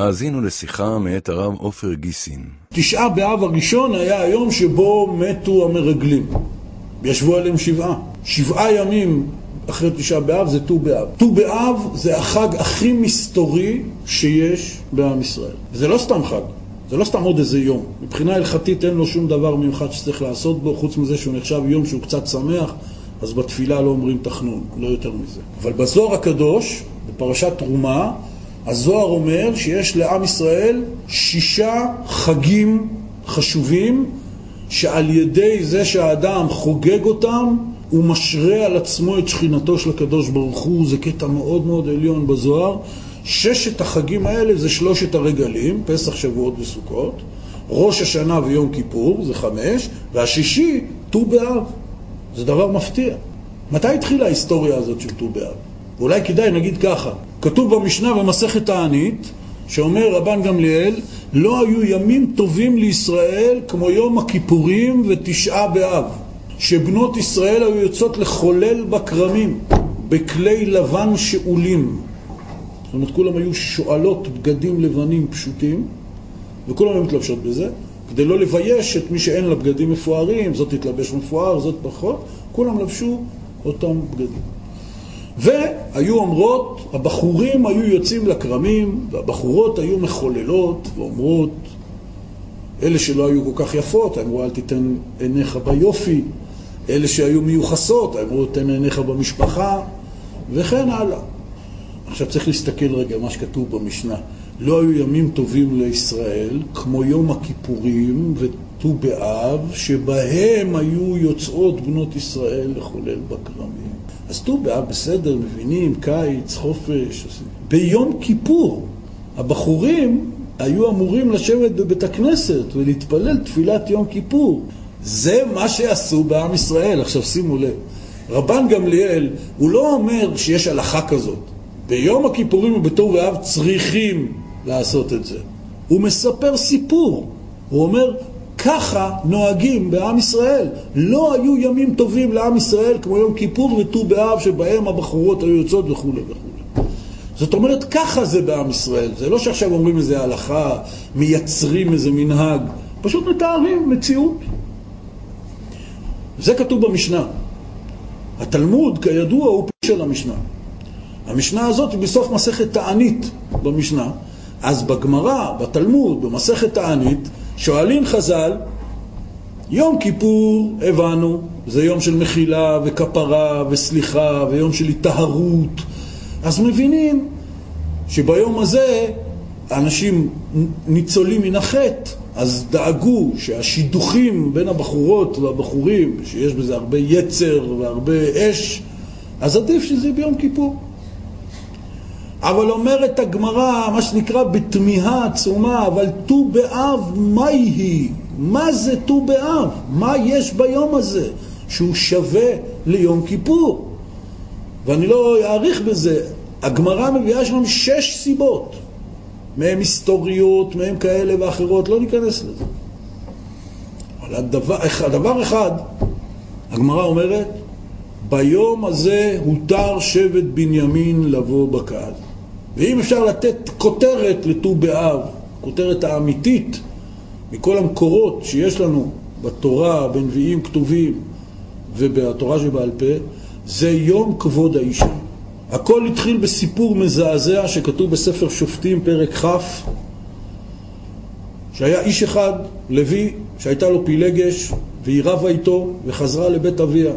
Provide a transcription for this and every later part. האזינו לשיחה מאת הרב עופר גיסין. 9 באב הראשון היה היום שבו מתו המרגלים. ישבו עליהם 7. 7 ימים אחרי 9 באב זה ט"ו באב. ט"ו באב זה החג הכי מסתורי שיש בעם ישראל. זה לא סתם חג. זה לא סתם עוד איזה יום. מבחינה הלכתית אין לו שום דבר מיוחד שצריך לעשות בו, חוץ מזה שהוא נחשב יום שהוא קצת שמח, אז בתפילה לא אומרים תחנון, לא יותר מזה. אבל בזוהר הקדוש, בפרשת תרומה, הזוהר אומר שיש לעם ישראל 6 חגים חשובים, שעל ידי זה שהאדם חוגג אותם, הוא משרה על עצמו את שכינתו של הקדוש ברוך הוא. זה קטע מאוד מאוד עליון בזוהר. 6 החגים האלה זה 3 הרגלים, פסח, שבועות וסוכות, ראש השנה ויום כיפור, זה 5, והשישי, ט"ו באב. זה דבר מפתיע. מתי התחילה ההיסטוריה הזאת של ט"ו באב? אולי כדאי נגיד ככה, כתוב במשנה במסכת תענית, שאומר רבן גמליאל, לא היו ימים טובים לישראל כמו יום הכיפורים ו9 באב, שבנות ישראל היו יוצאות לחולל בקרמים, בכלי לבן שאולים. זאת אומרת, כולם היו שואלות בגדים לבנים פשוטים, וכולם היו מתלבשות בזה, כדי לא לבייש את מי שאין לה בגדים מפוארים, זאת התלבש מפואר, זאת פחות, כולם לבשו אותם בגדים. והיו אומרות, הבחורים היו יוצאים לקרמים, והבחורות היו מחוללות ואומרות, אלה שלא היו כל כך יפות, אמרו, אל תיתן עיניך ביופי, אלה שהיו מיוחסות, אמרו, תן עיניך במשפחה, וכן הלאה. עכשיו צריך להסתכל רגע מה שכתוב במשנה. לא היו ימים טובים לישראל כמו יום הכיפורים וט"ו באב, שבהם היו יוצאות בנות ישראל לחולל בקרמים. אז ט"ו באב בסדר, מבינים, קיץ, חופש. ביום כיפור הבחורים היו אמורים לשבת בבית הכנסת ולהתפלל תפילת יום כיפור. זה מה שעשו בעם ישראל. עכשיו שימו לב, רבן גמליאל הוא לא אומר שיש הלכה כזאת. ביום הכיפורים ובט"ו באב צריכים לעשות את זה. הוא מספר סיפור. הוא אומר, ככה נוהגים בעם ישראל. לא היו ימים טובים לעם ישראל כמו יום כיפור וט"ו באב, שבהם הבחורות היו יוצאות וכו' וכו'. זאת אומרת, ככה זה בעם ישראל. זה לא שעכשיו אומרים איזה הלכה, מייצרים איזה מנהג. פשוט מתארים מציאות. זה כתוב במשנה. התלמוד, כידוע, הוא פי של המשנה. המשנה הזאת היא בסוף מסכת תענית במשנה. אז בגמרא, בתלמוד, במסכת תענית, שואלים חז"ל, יום כיפור, הבנו, זה יום של מחילה וכפרה וסליחה ויום של התאהרות. אז מבינים שביום הזה אנשים ניצולים מן החטא, אז דאגו שהשידוכים בין הבחורות והבחורים, שיש בזה הרבה יצר והרבה אש, אז עדיף שזה ביום כיפור. אבל אומרת הגמרא, מה שנקרא בתמיהה עצומה, אבל ט"ו באב, מהי היא? מה זה ט"ו באב? מה יש ביום הזה שהוא שווה ליום כיפור? ואני לא אעריך בזה. הגמרא מביאה שם 6 סיבות, מהם היסטוריות, מהם כאלה ואחרות, לא ניכנס לזה. אבל הדבר אחד, הגמרא אומרת, ביום הזה הותר שבט בנימין לבוא בקהל. ואם אפשר לתת כותרת לט"ו באב, כותרת האמיתית מכל המקורות שיש לנו בתורה, בנביאים כתובים ובתורה שבעל פה, זה יום כבוד האישה. הכל התחיל בסיפור מזעזע שכתוב בספר שופטים פרק כ', שהיה איש אחד, לוי, שהייתה לו פילגש, והיא רבה איתו וחזרה לבית אביה.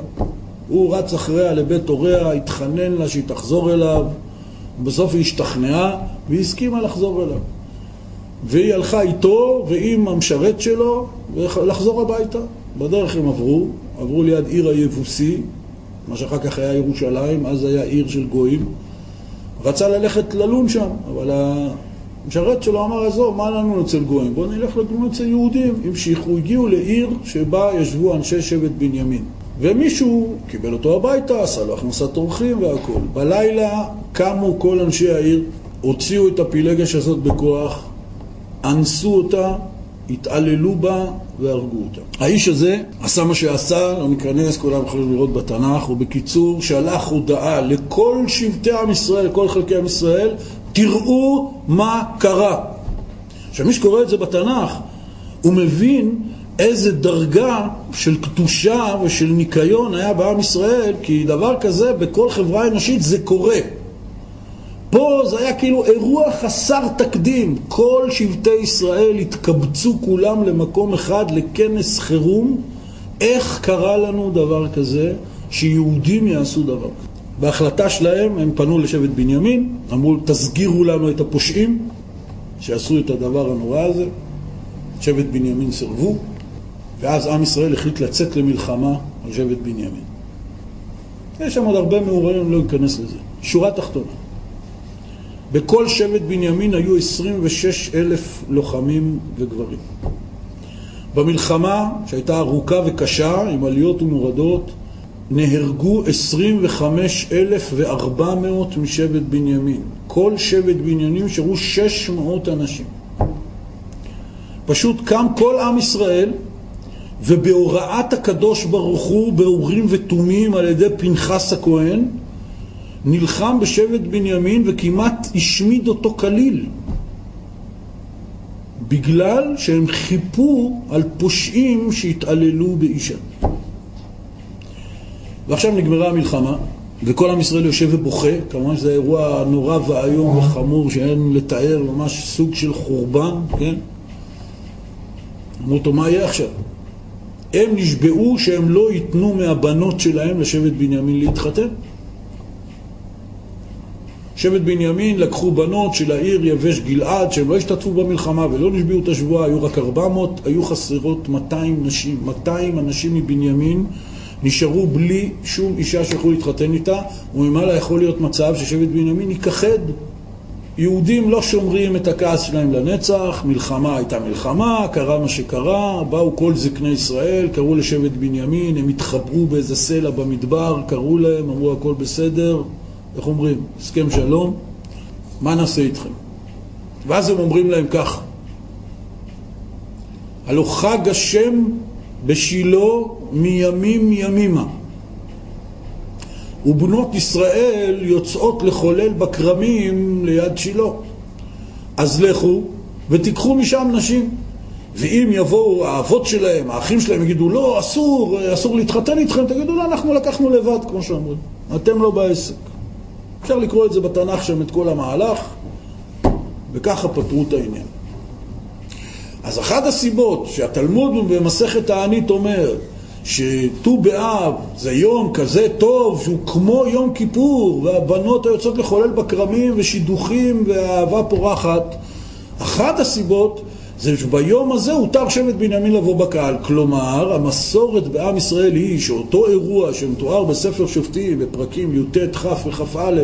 הוא רץ אחריה לבית הוריה, התחנן לה שהיא תחזור אליו, ובסוף היא השתכנעה והיא הסכימה לחזור אליו. והיא הלכה איתו ועם המשרת שלו לחזור הביתה. בדרך הם עברו ליד עיר היבוסי, מה שאחר כך היה ירושלים, אז היה עיר של גויים. רצה ללכת ללון שם, אבל המשרת שלו אמר, עזוב, מה לנו אצל גויים? בוא נלך לגלון אצל יהודים. המשיכו, הגיעו לעיר שבה ישבו אנשי שבט בנימין. ומישהו קיבל אותו הביתה, עשה לו הכנסת אורחים והכל. בלילה קמו כל אנשי העיר, הוציאו את הפילגש הזאת בכוח, אנסו אותה, התעללו בה והרגו אותה. האיש הזה עשה מה שעשה, לא נכנס, כולם יכולים לראות בתנ"ך, ובקיצור, שלח הודעה לכל שבטי עם ישראל, כל חלקי עם ישראל, תראו מה קרה. עכשיו מי שקורא את זה בתנ"ך, הוא מבין איזה דרגה של קדושה ושל ניקיון היה בעם ישראל, כי דבר כזה בכל חברה אנושית זה קורה. פה זה היה כאילו אירוע חסר תקדים. כל שבטי ישראל התקבצו כולם למקום אחד לכנס חירום. איך קרה לנו דבר כזה שיהודים יעשו דבר? בהחלטה שלהם הם פנו לשבט בנימין, אמרו תסגירו לנו את הפושעים שעשו את הדבר הנורא הזה. שבט בנימין סרבו, ואז עם ישראל החליט לצאת למלחמה על שבט בנימין. יש שם עוד הרבה מאורעים, לא ניכנס לזה. שורה תחתונה, בכל שבט בנימין היו 26,000 לוחמים וגברים. במלחמה שהייתה ארוכה וקשה עם עליות ומורדות, נהרגו 25,400 משבט בנימין. כל שבט בנימין שרו 600 אנשים. פשוט קם כל עם ישראל, ובהוראת הקדוש ברוך הוא, באורים ותומים על ידי פנחס הכהן, נלחם בשבט בנימין וכמעט השמיד אותו כליל, בגלל שהם חיפו על פושעים שהתעללו באישה. ועכשיו נגמרה המלחמה, וכל עם ישראל יושב ובוכה. כמובן שזה אירוע נורא והיום וחמור שאין לתאר, ממש סוג של חורבן, כן? אמרו אותו, מה יהיה עכשיו? הם נשבעו שהם לא ייתנו מהבנות שלהם לשבט בנימין להתחתן. שבט בנימין לקחו בנות של העיר יבש גלעד, שהם לא השתתפו במלחמה ולא נשבעו את השבועה, היו רק 400, היו חסרות 200 נשים. 200 אנשים מבנימין נשארו בלי שום אישה שיכולו להתחתן איתה, וממעלה יכול להיות מצב ששבט בנימין יכחד. יהודים לא שומרים את הכעס שלהם לנצח, מלחמה הייתה מלחמה, קרה מה שקרה, באו כל זקני ישראל, קראו לשבט בנימין, הם התחברו באיזה סלע במדבר, קראו להם, אמרו הכל בסדר, איך אומרים? הסכם שלום, מה נעשה איתכם? ואז הם אומרים להם כך, הלא חג השם בשילו מימים ימימה, ובנות ישראל יוצאות לחולל בקרמים ליד שילו. אז לכו ותיקחו משם נשים. ואם יבואו האבות שלהם, האחים שלהם, יגידו לא, אסור להתחתן איתכם, תגידו לא, אנחנו לקחנו לבד, כמו שאומרים. אתם לא בעסק. אפשר לקרוא את זה בתנ"ך שם את כל המהלך, וככה פתרו את העניין. אז אחת הסיבות שהתלמוד במסכת תענית אומר, שט"ו באב זה יום כזה טוב שהוא כמו יום כיפור והבנות היוצאות לחולל בקרמים ושידוכים והאהבה פורחת, אחת הסיבות זה שביום הזה הותר שבט בנימין לבוא בקהל. כלומר המסורת בעם ישראל היא שאותו אירוע שמתואר בספר שופטים בפרקים י"ט כ' וכ' א',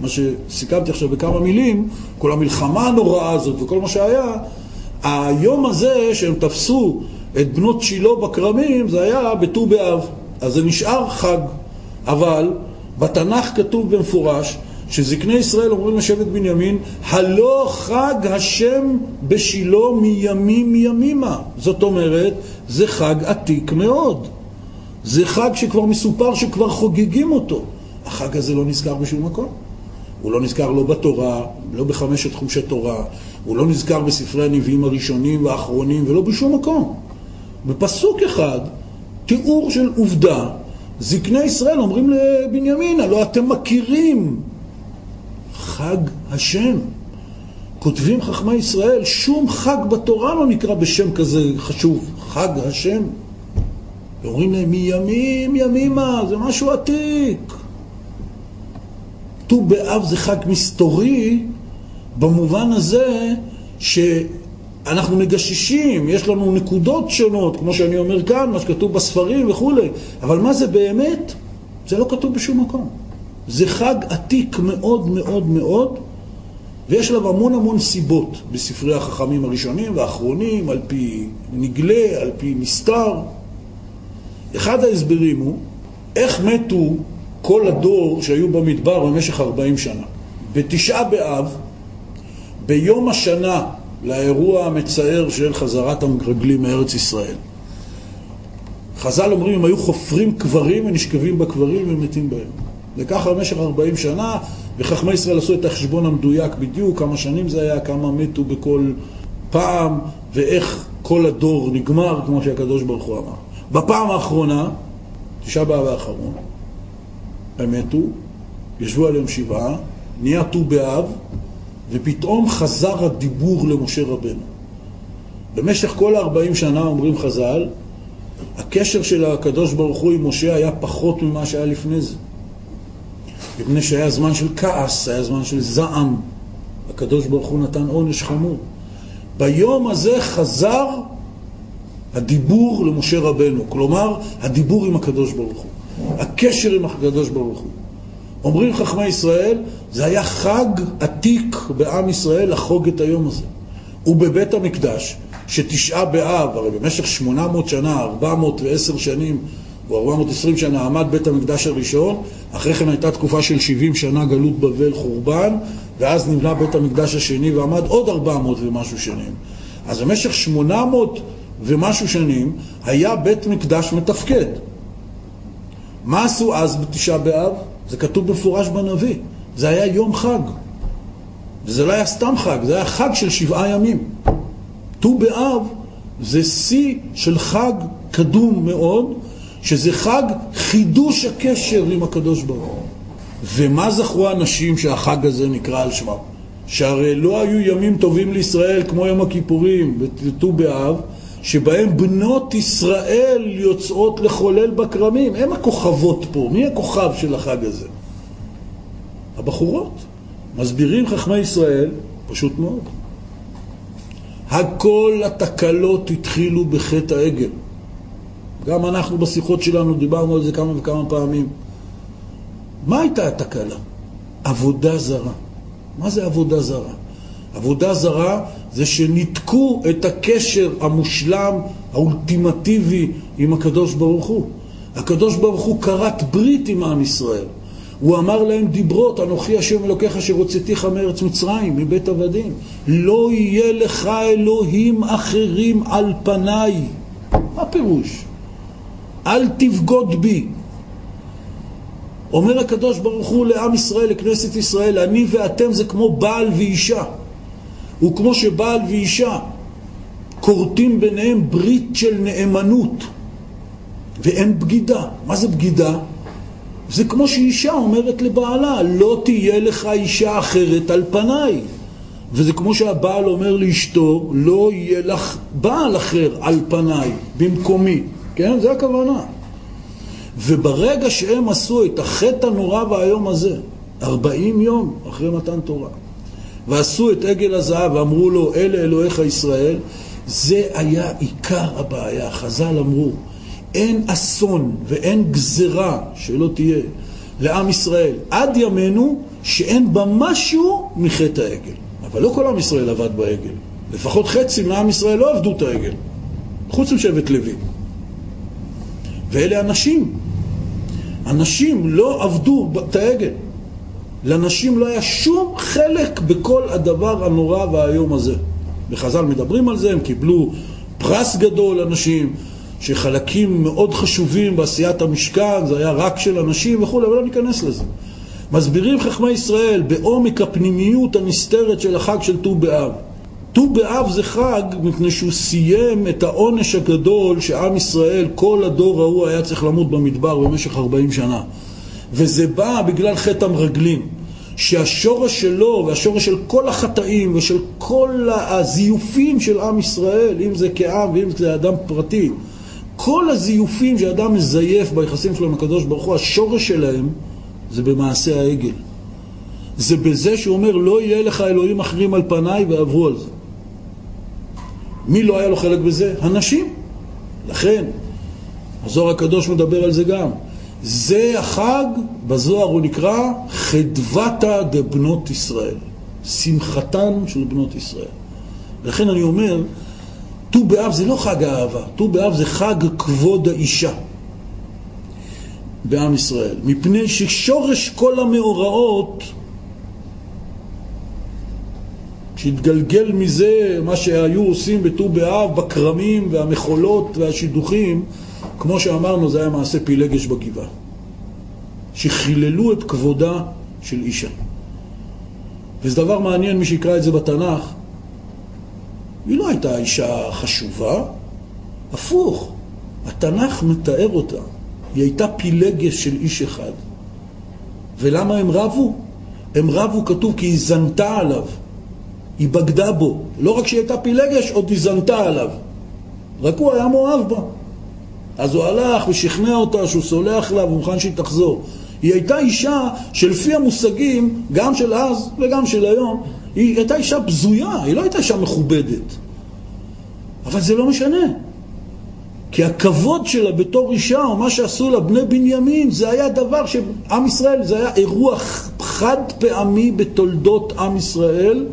מה שסיכמתי עכשיו בכמה מילים, כל המלחמה הנוראה הזאת וכל מה שהיה, היום הזה שהם תפסו את בנות שילו בקרמים, זה היה בט"ו באב, אז זה נשאר חג. אבל בתנ"ך כתוב במפורש שזקני ישראל אומרים לשבט בנימין, הלא חג השם בשילו מימים ימימה. זאת אומרת, זה חג עתיק מאוד, זה חג שכבר מסופר, שכבר חוגגים אותו. החג הזה לא נזכר בשום מקום, הוא לא נזכר לא בתורה, לא בחמשת חומשי תורה, הוא לא נזכר בספרי הנביאים הראשונים והאחרונים, ולא בשום מקום. בפסוק אחד, תיאור של עובדה, זקני ישראל אומרים לבנימין, הלא אתם מכירים חג השם. כותבים חכמי ישראל, שום חג בתורה לא נקרא בשם כזה חשוב, חג השם. ואומרים להם, מימים ימימה, זה משהו עתיק. ט"ו באב זה חג מסתורי, במובן הזה ש אנחנו מגששים, יש לנו נקודות שונות, כמו שאני אומר כאן, מה שכתוב בספרים וכו'. אבל מה זה באמת? זה לא כתוב בשום מקום. זה חג עתיק מאוד מאוד מאוד, ויש לו המון סיבות בספרי החכמים הראשונים והאחרונים, על פי נגלה, על פי מסתר. אחד ההסברים הוא, איך מתו כל הדור שהיו במדבר במשך 40 שנה. בתשעה באב, ביום השנה, לאירוע המצער של חזרת המרגלים מארץ ישראל. חז"ל אומרים, הם היו חופרים קברים ונשכבים בקברים ומתים בהם. וככה במשך 40 שנה וחכמי ישראל עשו את החשבון המדויק בדיוק, כמה שנים זה היה, כמה מתו בכל פעם, ואיך כל הדור נגמר, כמו שהקדוש ברוך הוא אמר. בפעם האחרונה, תשעה באב האחרון, הם מתו, ישבו עליהם שבעה, נהיה ט"ו באב, ופתאום חזר הדיבור למשה רבנו. במשך כל 40 שנה אומרים חז"ל, הקשר של הקדוש ברוך הוא עם משה היה פחות ממה שהיה לפני זה. מפני שהיה זמן של כעס, היה זמן של זעם. הקדוש ברוך הוא נתן עונש חמור. ביום הזה חזר הדיבור למשה רבנו, כלומר הדיבור עם הקדוש ברוך הוא, הקשר עם הקדוש ברוך הוא. אומרים חכמי ישראל, זה היה חג עתיק בעם ישראל לחוג את היום הזה. ובבית המקדש, שתשעה באב, הרי במשך 800 שנה, 410 שנים או 420 שנה עמד בית המקדש הראשון, אחרי כן הייתה תקופה של 70 שנה גלות בבל חורבן, ואז נבנה בית המקדש השני ועמד עוד 400 ומשהו שנים. אז במשך 800 ומשהו שנים היה בית מקדש מתפקד. מה עשו אז בתשעה באב? זה כתוב במפורש בנביא. זה היה יום חג. וזה לא היה סתם חג, זה היה חג של 7 ימים. ט"ו באב זה שיא של חג קדום מאוד, שזה חג חידוש הקשר עם הקדוש ברוך הוא. ומה זכרו האנשים שהחג הזה נקרא על שמם? שהרי לא היו ימים טובים לישראל כמו יום הכיפורים וט"ו באב, שבהם בנות ישראל יוצאות לחולל בקרמים. הם הכוכבות פה. מי הכוכב של החג הזה? הבחורות. מסבירים חכמי ישראל, פשוט מאוד. הכל התקלות התחילו בחטא העגל. גם אנחנו בשיחות שלנו דיברנו על זה כמה וכמה פעמים. מה הייתה התקלה? עבודה זרה. מה זה עבודה זרה? עבודה זרה זה שניתקו את הקשר המושלם, האולטימטיבי עם הקדוש ברוך הוא. הקדוש ברוך הוא קראת ברית עם עם ישראל. הוא אמר להם דיברות, אנוכי השם אלוקיך אשר הוצאתיך מארץ מצרים, מבית עבדים. לא יהיה לך אלוהים אחרים על פניי. מה פירוש? אל תבגוד בי. אומר הקדוש ברוך הוא לעם ישראל, לכנסת ישראל, אני ואתם זה כמו בעל ואישה. וכמו שבעל ואישה קורטים ביניהם ברית של נאמנות, ואין בגידה. מה זה בגידה? זה כמו שאישה אומרת לבעלה, לא תהיה לך אישה אחרת על פניי. וזה כמו שהבעל אומר לאשתו, לא יהיה לך בעל אחר על פניי, במקומי. כן? זה הכוונה. וברגע שהם עשו את החטא הנורא והיום הזה, 40 יום אחרי מתן תורה, ועשו את עגל הזהב ואמרו לו, אלה אלוהיך ישראל, זה היה עיקר הבעיה. חז"ל אמרו, אין אסון ואין גזרה שלא תהיה לעם ישראל עד ימינו שאין בה משהו מחטא העגל. אבל לא כל עם ישראל עבד בעגל. לפחות חצי מעם ישראל לא עבדו את העגל, חוץ משבט לוי. ואלה אנשים. אנשים לא עבדו את העגל. לנשים לא היה שום חלק בכל הדבר הנורא והיום הזה. בחז"ל מדברים על זה, הם קיבלו פרס גדול אנשים, שחלקים מאוד חשובים בעשיית המשכן, זה היה רק של אנשים וכו', אבל לא ניכנס לזה. מסבירים חכמי ישראל בעומק הפנימיות הנסתרת של החג של ט"ו באב. ט"ו באב זה חג מפני שהוא סיים את העונש הגדול שעם ישראל כל הדור ההוא היה צריך למות במדבר במשך 40 שנה. וזה בא בגלל חטא המרגלים, שהשורש שלו והשורש של כל החטאים ושל כל הזיופים של עם ישראל, אם זה כעם ואם זה אדם פרטי, כל הזיופים שאדם מזייף ביחסים שלו עם הקדוש ברוך הוא, השורש שלהם זה במעשה העגל. זה בזה שהוא אומר, לא יהיה לך אלוהים אחרים על פניי, ועברו על זה. מי לא היה לו חלק בזה? הנשים. לכן, הזוהר הקדוש מדבר על זה גם. זה החג, בזוהר הוא נקרא חדוותא דבנות ישראל, שמחתן של בנות ישראל. לכן אני אומר, ט"ו באב זה לא חג האהבה, ט"ו באב זה חג כבוד האישה בעם ישראל, מפני ששורש כל המאורעות שהתגלגל מזה מה שהיו עושים בט"ו באב, בקרמים והמחולות והשידוכים, כמו שאמרנו, זה היה מעשה פילגש בגבעה, שחיללו את כבודה של אישה. וזה דבר מעניין, מי שיקרא את זה בתנ"ך, היא לא הייתה אישה חשובה, הפוך, התנ"ך מתאר אותה, היא הייתה פילגש של איש אחד. ולמה הם רבו? הם רבו, כתוב, כי היא זנתה עליו, היא בגדה בו. לא רק שהיא הייתה פילגש, עוד היא זנתה עליו, רק הוא היה מאוהב בה. אז הוא הלך ושכנע אותה שהוא סולח לה ומוכן שהיא תחזור. היא הייתה אישה שלפי המושגים, גם של אז וגם של היום, היא הייתה אישה בזויה, היא לא הייתה אישה מכובדת. אבל זה לא משנה, כי הכבוד שלה בתור אישה, או מה שעשו לה בני בנימין, זה היה דבר שעם ישראל, זה היה אירוע חד פעמי בתולדות עם ישראל,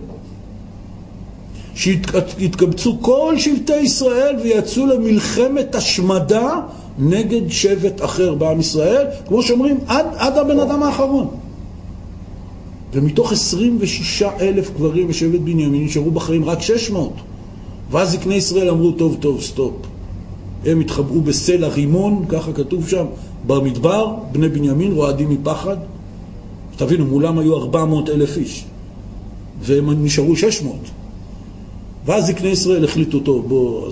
שהתקבצו כל שבטי ישראל ויצאו למלחמת השמדה נגד שבט אחר בעם ישראל, כמו שאומרים, עד הבן אדם האחרון. ומתוך 26,000 גברים בשבט בנימין נשארו בחיים רק 600. ואז זקני ישראל אמרו, טוב, טוב, סטופ. הם התחברו בסלע רימון, ככה כתוב שם, במדבר, בני בנימין רועדים מפחד. תבינו, מולם היו 400,000 איש, והם נשארו 600. ואז זקני ישראל החליטו, טוב, בוא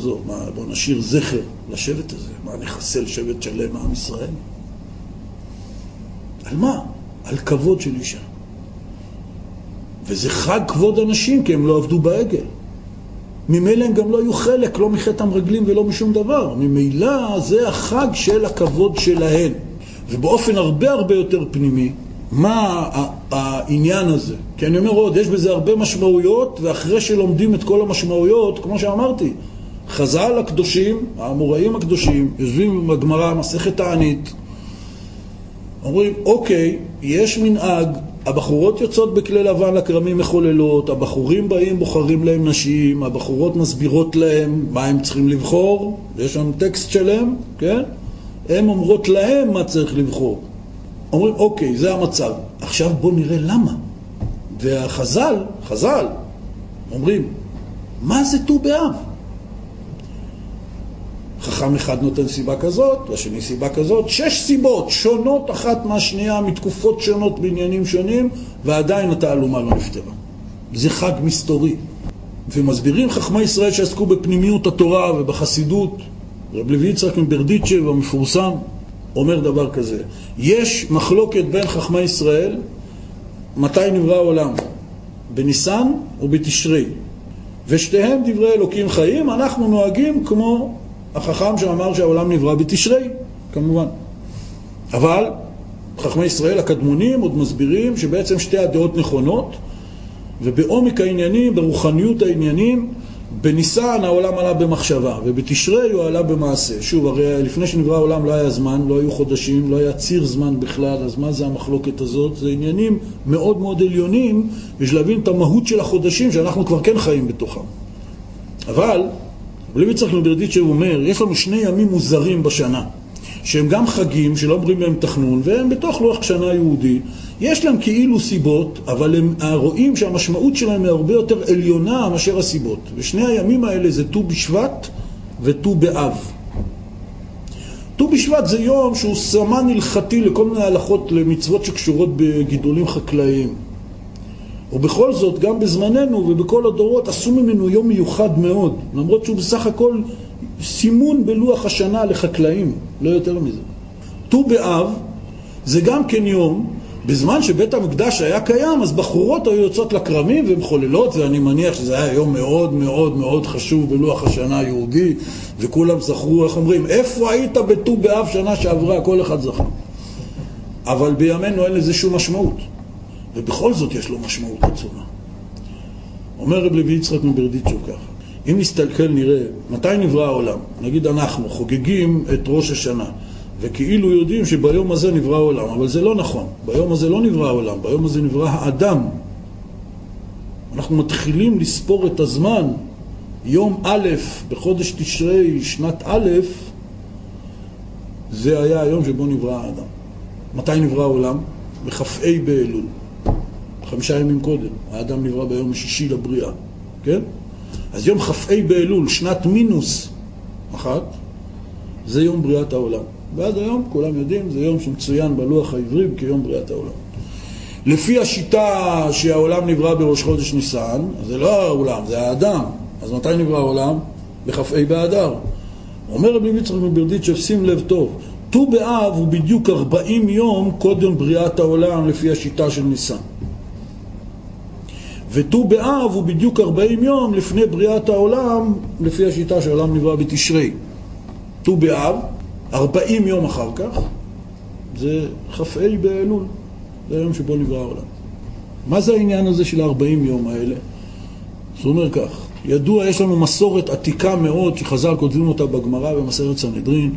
נשאיר זכר לשבט הזה. מה, נחסל שבט שלם עם ישראל? על מה? על כבוד של אישה. וזה חג כבוד אנשים, כי הם לא עבדו בעגל. ממילא הם גם לא היו חלק, לא מחטם רגלים ולא משום דבר. ממילא זה החג של הכבוד שלהן. ובאופן הרבה הרבה יותר פנימי, מה העניין הזה? כי אני אומר עוד, יש בזה הרבה משמעויות, ואחרי שלומדים את כל המשמעויות, כמו שאמרתי, חז"ל הקדושים, האמוראים הקדושים, יושבים בגמרא, מסכת תענית, אומרים, אוקיי, יש מנהג, הבחורות יוצאות בכלי לבן לקרמים מחוללות, הבחורים באים, בוחרים להם נשים, הבחורות מסבירות להם מה הם צריכים לבחור, יש שם טקסט שלהם, כן? הם אומרות להם מה צריך לבחור. אומרים, אוקיי, זה המצב. עכשיו בוא נראה למה. והחז"ל, אומרים, מה זה ט"ו באב? חכם אחד נותן סיבה כזאת, והשני סיבה כזאת, 6 סיבות שונות אחת מהשנייה, מתקופות שונות בעניינים שונים, ועדיין התעלומה לא נפתרה. זה חג מסתורי. ומסבירים חכמי ישראל שעסקו בפנימיות התורה ובחסידות, רבי לוי יצחק מברדיטשב המפורסם, אומר דבר כזה, יש מחלוקת בין חכמי ישראל, מתי נברא העולם? בניסן ובתשרי. ושתיהם דברי אלוקים חיים, אנחנו נוהגים כמו החכם שאמר שהעולם נברא בתשרי, כמובן. אבל חכמי ישראל הקדמונים עוד מסבירים שבעצם שתי הדעות נכונות, ובעומק העניינים, ברוחניות העניינים, בניסן העולם עלה במחשבה, ובתשרי הוא עלה במעשה. שוב, הרי לפני שנברא העולם לא היה זמן, לא היו חודשים, לא היה ציר זמן בכלל, אז מה זה המחלוקת הזאת? זה עניינים מאוד מאוד עליונים, בשביל להבין את המהות של החודשים שאנחנו כבר כן חיים בתוכם. אבל, רבי יצחק מברדיטשב אומר, יש לנו שני ימים מוזרים בשנה, שהם גם חגים שלא אומרים להם תכנון, והם בתוך לוח שנה יהודי. יש להם כאילו סיבות, אבל הם רואים שהמשמעות שלהם היא הרבה יותר עליונה מאשר הסיבות. ושני הימים האלה זה ט"ו בשבט וט"ו באב. ט"ו בשבט זה יום שהוא סמן הלכתי לכל מיני הלכות למצוות שקשורות בגידולים חקלאיים. ובכל זאת, גם בזמננו ובכל הדורות, עשו ממנו יום מיוחד מאוד, למרות שהוא בסך הכל סימון בלוח השנה לחקלאים, לא יותר מזה. ט"ו באב זה גם כן יום, בזמן שבית המקדש היה קיים, אז בחורות היו יוצאות לקרמים ומחוללות, ואני מניח שזה היה יום מאוד מאוד מאוד חשוב בלוח השנה היהודי, וכולם זכרו, איך אומרים, איפה היית בט"ו באב שנה שעברה? כל אחד זכר. אבל בימינו אין לזה שום משמעות, ובכל זאת יש לו משמעות עצומה. אומר רבי לוי יצחק מברדיטשב ככה, אם נסתכל נראה, מתי נברא העולם? נגיד אנחנו חוגגים את ראש השנה, וכאילו יודעים שביום הזה נברא העולם, אבל זה לא נכון. ביום הזה לא נברא העולם, ביום הזה נברא האדם. אנחנו מתחילים לספור את הזמן, יום א' בחודש תשרי שנת א', זה היה היום שבו נברא האדם. מתי נברא העולם? בחפאי באלול, 5 ימים קודם. האדם נברא ביום השישי לבריאה, כן? אז יום חפאי באלול, שנת מינוס 1, זה יום בריאת העולם. ועד היום, כולם יודעים, זה יום שמצוין בלוח העברי כיום בריאת העולם. לפי השיטה שהעולם נברא בראש חודש ניסן, זה לא העולם, זה האדם. אז מתי נברא העולם? בחפאי באדר. אומר רבי לוי יצחק מברדיטשב, שים לב טוב, ט"ו באב הוא בדיוק 40 יום קודם בריאת העולם לפי השיטה של ניסן. וט"ו באב הוא בדיוק 40 יום לפני בריאת העולם לפי השיטה שהעולם נברא בתשרי. ט"ו באב, 40 יום אחר כך, זה חפאי באלול. זה היום שבו נברא העולם. מה זה העניין הזה של 40 יום האלה? זאת אומרת כך, ידוע, יש לנו מסורת עתיקה מאוד שחז"ל כותבים אותה בגמרא במסכת סנהדרין.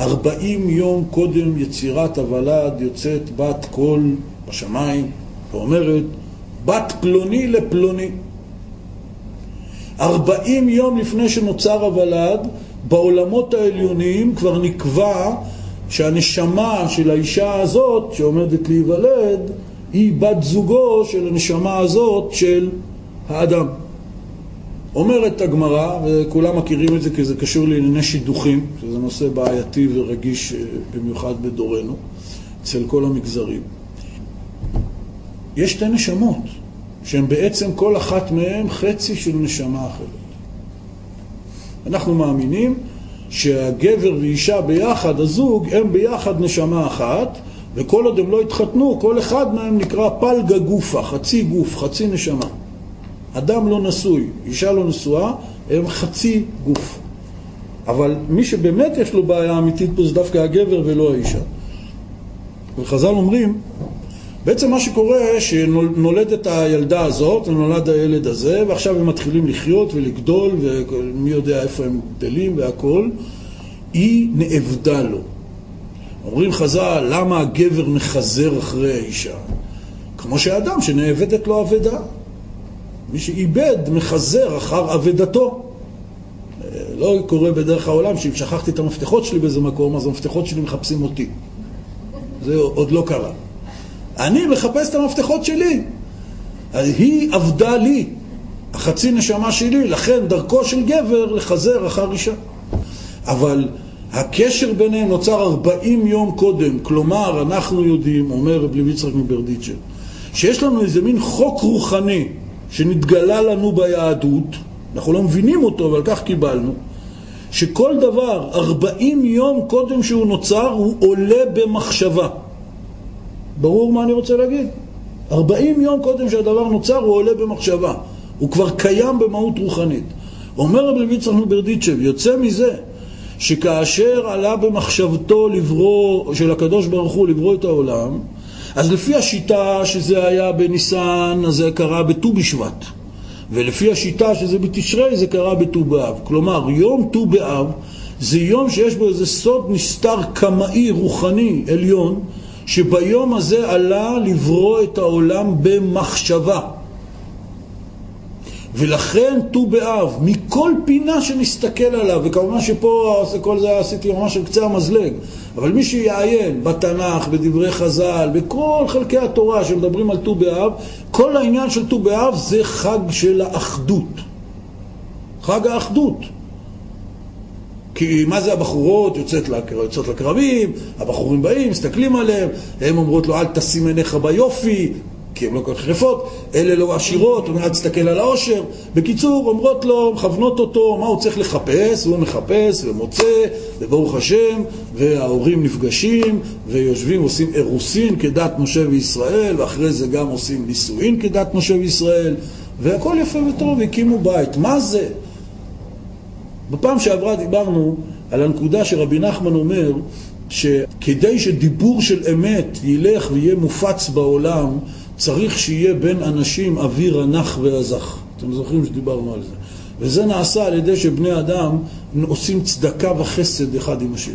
40 יום קודם יצירת הוולד יוצאת בת קול בשמיים ואומרת בת פלוני לפלוני. 40 יום לפני שנוצר הוולד, בעולמות העליונים כבר נקבע שהנשמה של האישה הזאת שעומדת להיוולד היא בת זוגו של הנשמה הזאת של האדם. אומרת הגמרא, וכולם מכירים את זה כי זה קשור לענייני שידוכים, שזה נושא בעייתי ורגיש במיוחד בדורנו, אצל כל המגזרים. יש שתי נשמות, שהן בעצם כל אחת מהן חצי של נשמה אחרת. אנחנו מאמינים שהגבר ואישה ביחד, הזוג, הם ביחד נשמה אחת, וכל עוד הם לא התחתנו, כל אחד מהם נקרא פלגה גופה, חצי גוף, חצי נשמה. אדם לא נשוי, אישה לא נשואה, הם חצי גוף. אבל מי שבאמת יש לו בעיה אמיתית פה זה דווקא הגבר ולא האישה. וחז"ל אומרים, בעצם מה שקורה שנולדת הילדה הזאת, ונולד הילד הזה, ועכשיו הם מתחילים לחיות ולגדול, ומי יודע איפה הם גדלים והכל, היא נאבדה לו. אומרים חז"ל, למה הגבר מחזר אחרי האישה? כמו שאדם שנאבדת לו אבדה. מי שאיבד מחזר אחר עבדתו. לא קורה בדרך העולם שאם שכחתי את המפתחות שלי באיזה מקום, אז המפתחות שלי מחפשים אותי. זה עוד לא קרה. אני מחפש את המפתחות שלי. היא עבדה לי, החצי נשמה שלי, לכן דרכו של גבר לחזר אחר אישה. אבל הקשר ביניהם נוצר 40 יום קודם. כלומר, אנחנו יודעים, אומר רבי לוי יצחק מברדיטשב, שיש לנו איזה מין חוק רוחני, שנתגלה לנו ביהדות, אנחנו לא מבינים אותו, אבל כך קיבלנו, שכל דבר 40 יום קודם שהוא נוצר, הוא עולה במחשבה. ברור מה אני רוצה להגיד? 40 יום קודם שהדבר נוצר, הוא עולה במחשבה. הוא כבר קיים במהות רוחנית. אומר רבי לוי יצחק מברדיטשב, יוצא מזה שכאשר עלה במחשבתו לברוא, של הקדוש ברוך הוא לברוא את העולם, אז לפי השיטה שזה היה בניסן, אז זה קרה בט"ו בשבט. ולפי השיטה שזה בתשרי, זה קרה בט"ו באב. כלומר, יום ט"ו באב זה יום שיש בו איזה סוד נסתר קמאי רוחני עליון, שביום הזה עלה לברוא את העולם במחשבה. ולכן ט"ו באב, מכל פינה שנסתכל עליו, וכמובן שפה כל זה עשיתי ממש על קצה המזלג, אבל מי שיעיין בתנ"ך, בדברי חז"ל, בכל חלקי התורה שמדברים על ט"ו באב, כל העניין של ט"ו באב זה חג של האחדות. חג האחדות. כי מה זה הבחורות? יוצאות לקרבים, הבחורים באים, מסתכלים עליהם, הם אומרות לו אל תשים עיניך ביופי, כי הן לא כל חריפות, אלה לא עשירות, הוא מעט תסתכל על העושר. בקיצור, אומרות לו, מכוונות אותו, מה הוא צריך לחפש, הוא מחפש ומוצא, וברוך השם, וההורים נפגשים, ויושבים, עושים אירוסין כדת משה וישראל, ואחרי זה גם עושים נישואין כדת משה וישראל, והכל יפה וטוב, והקימו בית. מה זה? בפעם שעברה דיברנו על הנקודה שרבי נחמן אומר, שכדי שדיבור של אמת ילך ויהיה מופץ בעולם, צריך שיהיה בין אנשים אוויר הנח והזך. אתם זוכרים שדיברנו על זה. וזה נעשה על ידי שבני אדם עושים צדקה וחסד אחד עם השני.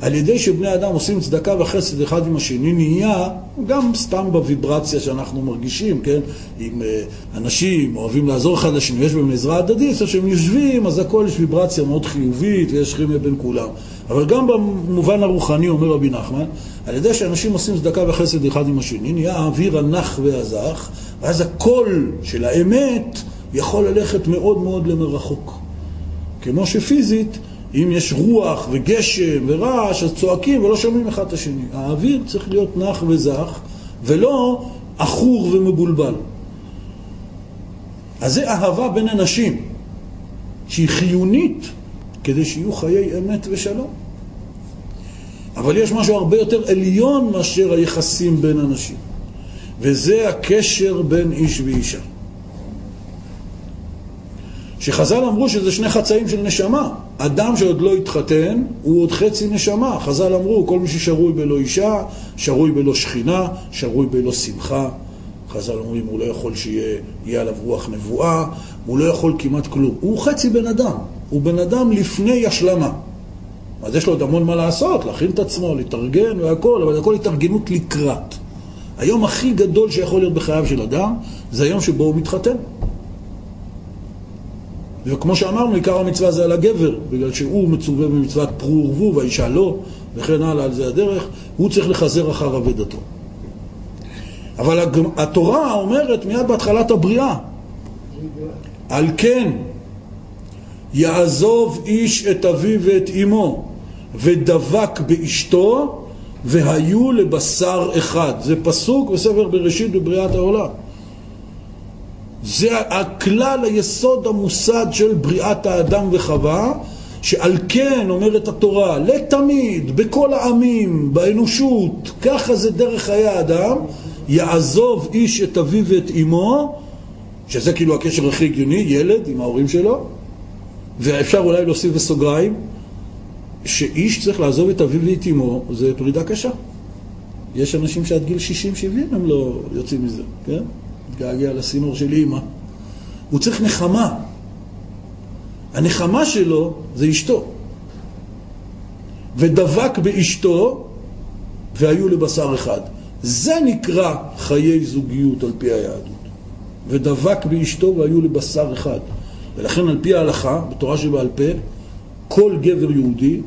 על ידי שבני אדם עושים צדקה וחסד אחד עם השני, נהיה גם סתם בוויברציה שאנחנו מרגישים, כן? אם אנשים אוהבים לעזור אחד לשני, יש בהם עזרה הדדית, או שהם יושבים, אז הכל יש ויברציה מאוד חיובית, ויש כימיה בין כולם. אבל גם במובן הרוחני, אומר רבי נחמן, על ידי שאנשים עושים צדקה וחסד אחד עם השני, נהיה האוויר הנח והזך, ואז הקול של האמת יכול ללכת מאוד מאוד למרחוק. כמו שפיזית, אם יש רוח וגשם ורעש, אז צועקים ולא שומעים אחד את השני. האוויר צריך להיות נח וזך, ולא אחור ומבולבל. אז זה אהבה בין אנשים, שהיא חיונית כדי שיהיו חיי אמת ושלום. אבל יש משהו הרבה יותר עליון מאשר היחסים בין אנשים, וזה הקשר בין איש ואישה. שחז"ל אמרו שזה שני חצאים של נשמה. אדם שעוד לא התחתן הוא עוד חצי נשמה. חז"ל אמרו כל מי ששרוי בלא אישה, שרוי בלא שכינה, שרוי בלא שמחה. חז"ל אומרים הוא לא יכול שיהיה עליו רוח נבואה, הוא לא יכול כמעט כלום. הוא חצי בן אדם, הוא בן אדם לפני השלמה. אז יש לו עוד המון מה לעשות, להכין את עצמו, להתארגן והכל, אבל הכל התארגנות לקראת. היום הכי גדול שיכול להיות בחייו של אדם, זה היום שבו הוא מתחתן. וכמו שאמרנו, עיקר המצווה זה על הגבר, בגלל שהוא מצווה במצוות פרו ורבו, והאישה לא, וכן הלאה, על זה הדרך, הוא צריך לחזר אחר עבודתו. אבל התורה אומרת מיד בהתחלת הבריאה, על כן, יעזוב איש את אביו ואת אמו, ודבק באשתו, והיו לבשר אחד. זה פסוק בספר בראשית בבריאת העולם. זה הכלל, היסוד, המוסד של בריאת האדם וחווה, שעל כן אומרת התורה, לתמיד, בכל העמים, באנושות, ככה זה דרך היה אדם, יעזוב איש את אביו ואת אמו, שזה כאילו הקשר הכי הגיוני, ילד עם ההורים שלו, ואפשר אולי להוסיף בסוגריים, שאיש צריך לעזוב את אביו ואת אמו, זה פרידה קשה. יש אנשים שעד גיל 60-70 הם לא יוצאים מזה, כן? מתגעגע לסינור של אימא. הוא צריך נחמה. הנחמה שלו זה אשתו. ודבק באשתו, והיו לבשר אחד. זה נקרא חיי זוגיות על פי היהדות. ודבק באשתו והיו לבשר אחד. ולכן על פי ההלכה, בתורה שבעל פה, כל גבר יהודי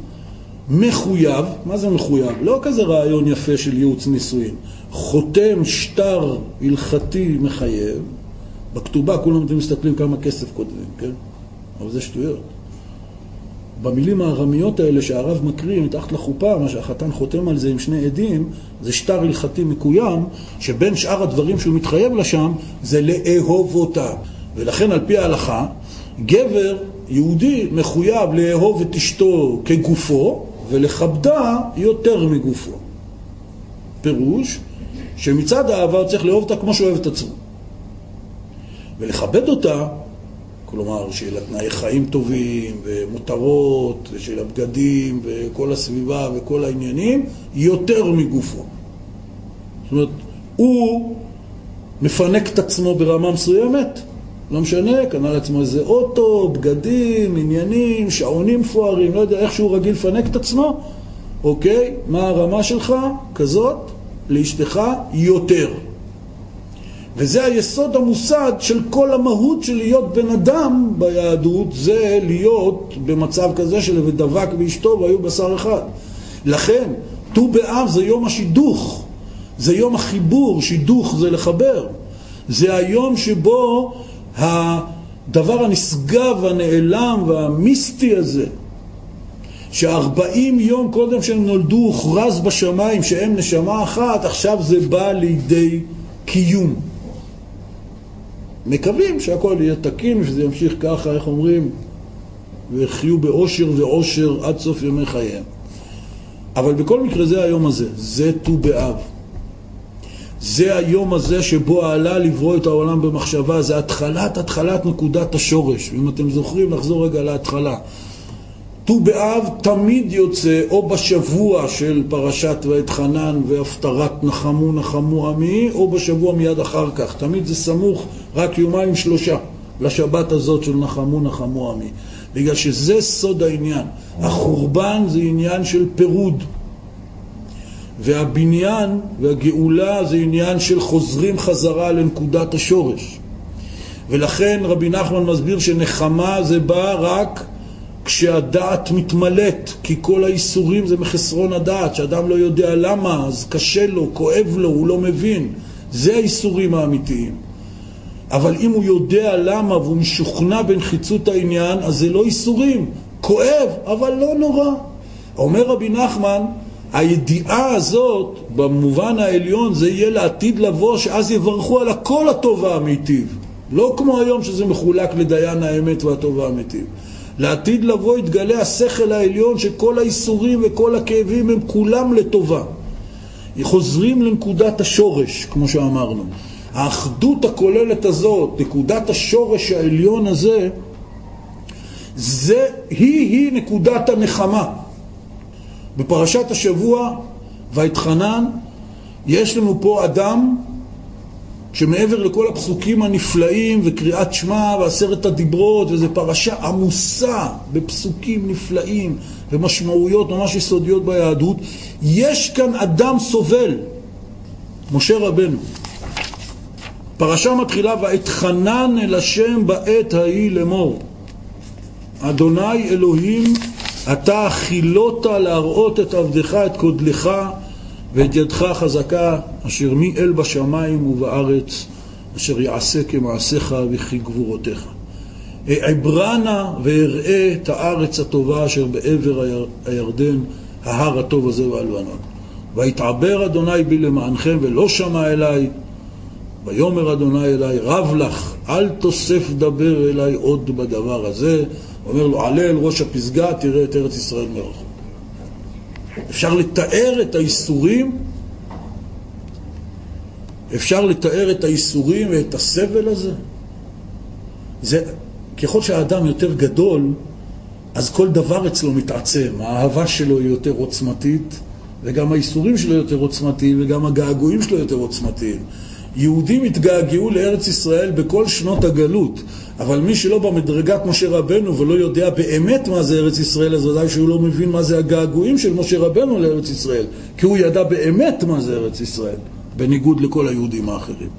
מחויב, מה זה מחויב? לא כזה רעיון יפה של ייעוץ נישואין. חותם שטר הלכתי מחייב, בכתובה כולם אתם מסתכלים כמה כסף כותבים, כן? אבל זה שטויות. במילים הארמיות האלה שהרב מקריא מתחת לחופה, מה שהחתן חותם על זה עם שני עדים, זה שטר הלכתי מקוים, שבין שאר הדברים שהוא מתחייב לשם, זה לאהוב אותה. ולכן על פי ההלכה, גבר יהודי מחויב לאהוב את אשתו כגופו ולכבדה יותר מגופו. פירוש שמצד האהבה צריך לאהוב אותה כמו שאוהב את עצמו. ולכבד אותה, כלומר שיהיה לה תנאי חיים טובים ומותרות ושיהיה לה בגדים וכל הסביבה וכל העניינים יותר מגופו. זאת אומרת, הוא מפנק את עצמו ברמה מסוימת. לא משנה, קנה לעצמו איזה אוטו, בגדים, עניינים, שעונים פוארים, לא יודע איך שהוא רגיל לפנק את עצמו. אוקיי, מה הרמה שלך? כזאת, לאשתך יותר. וזה היסוד המוסד של כל המהות של להיות בן אדם ביהדות, זה להיות במצב כזה של ודבק באשתו והיו בשר אחד. לכן, ט"ו באב זה יום השידוך, זה יום החיבור, שידוך זה לחבר. זה היום שבו הדבר הנשגב, הנעלם והמיסטי הזה, ש40 יום קודם שהם נולדו הוכרז בשמיים שהם נשמה אחת, עכשיו זה בא לידי קיום. מקווים שהכל יהיה תקין ושזה ימשיך ככה, איך אומרים, וחיו באושר ואושר עד סוף ימי חייהם. אבל בכל מקרה זה היום הזה, זה ט"ו באב. זה היום הזה שבו העלה לברוא את העולם במחשבה, זה התחלת נקודת השורש. אם אתם זוכרים, נחזור רגע להתחלה. ט"ו באב תמיד יוצא או בשבוע של פרשת ואתחנן והפטרת נחמו נחמו עמי, או בשבוע מיד אחר כך. תמיד זה סמוך רק יומיים שלושה לשבת הזאת של נחמו נחמו עמי. בגלל שזה סוד העניין. החורבן זה עניין של פירוד. והבניין והגאולה זה עניין של חוזרים חזרה לנקודת השורש. ולכן רבי נחמן מסביר שנחמה זה בא רק כשהדעת מתמלאת, כי כל האיסורים זה מחסרון הדעת, שאדם לא יודע למה, אז קשה לו, כואב לו, הוא לא מבין. זה האיסורים האמיתיים. אבל אם הוא יודע למה והוא משוכנע בנחיצות העניין, אז זה לא איסורים. כואב, אבל לא נורא. אומר רבי נחמן, הידיעה הזאת במובן העליון זה יהיה לעתיד לבוא, שאז יברכו על הכל הטובה מיטיב, לא כמו היום שזה מחולק לדיין האמת והטובה מיטיב. לעתיד לבוא יתגלה השכל העליון שכל האיסורים וכל הכאבים הם כולם לטובה. חוזרים לנקודת השורש, כמו שאמרנו. האחדות הכוללת הזאת, נקודת השורש העליון הזה, היא נקודת הנחמה. בפרשת השבוע והתחנן יש לנו פה אדם שמעבר לכל הפסוקים הנפלאים וקריאת שמה ועשרת הדיברות, וזו פרשה עמוסה בפסוקים נפלאים ומשמעויות ממש יסודיות ביהדות, יש כאן אדם סובל, משה רבנו. פרשה מתחילה ואתחנן אל השם בעת ההיא לאמור, אדוני אלוהים אתה אכילות להראות את עבדך את קודלך ואת ידך חזקה, אשר מי אל בשמיים ובארץ, אשר יעשה כמעשיך וכי גבורותיך. אברנה והראה את הארץ הטובה אשר בעבר הירדן, ההר הטוב הזה והלבנון. והתעבר אדוני בי למענכם ולא שמע אליי, ויאמר אדוני אליי רב לך, אל תוסף דבר אליי עוד בדבר הזה. אומר לו עלה אל ראש הפסגה, תראה את ארץ ישראל מרחוק. אפשר לתאר את האיסורים, אפשר לתאר את האיסורים ואת הסבל הזה. זה, ככל שהאדם יותר גדול, אז כל דבר אצלו מתעצם. האהבה שלו היא יותר עוצמתית, וגם האיסורים שלו יותר עוצמתיים, וגם הגעגועים שלו יותר עוצמתיים. יהודים התגעגעו לארץ ישראל בכל שנות הגלות, אבל מי שלא במדרגת משה רבנו ולא יודע באמת מה זה ארץ ישראל, אז ודאי שהוא לא מבין מה זה הגעגועים של משה רבנו לארץ ישראל, כי הוא ידע באמת מה זה ארץ ישראל, בניגוד לכל היהודים האחרים.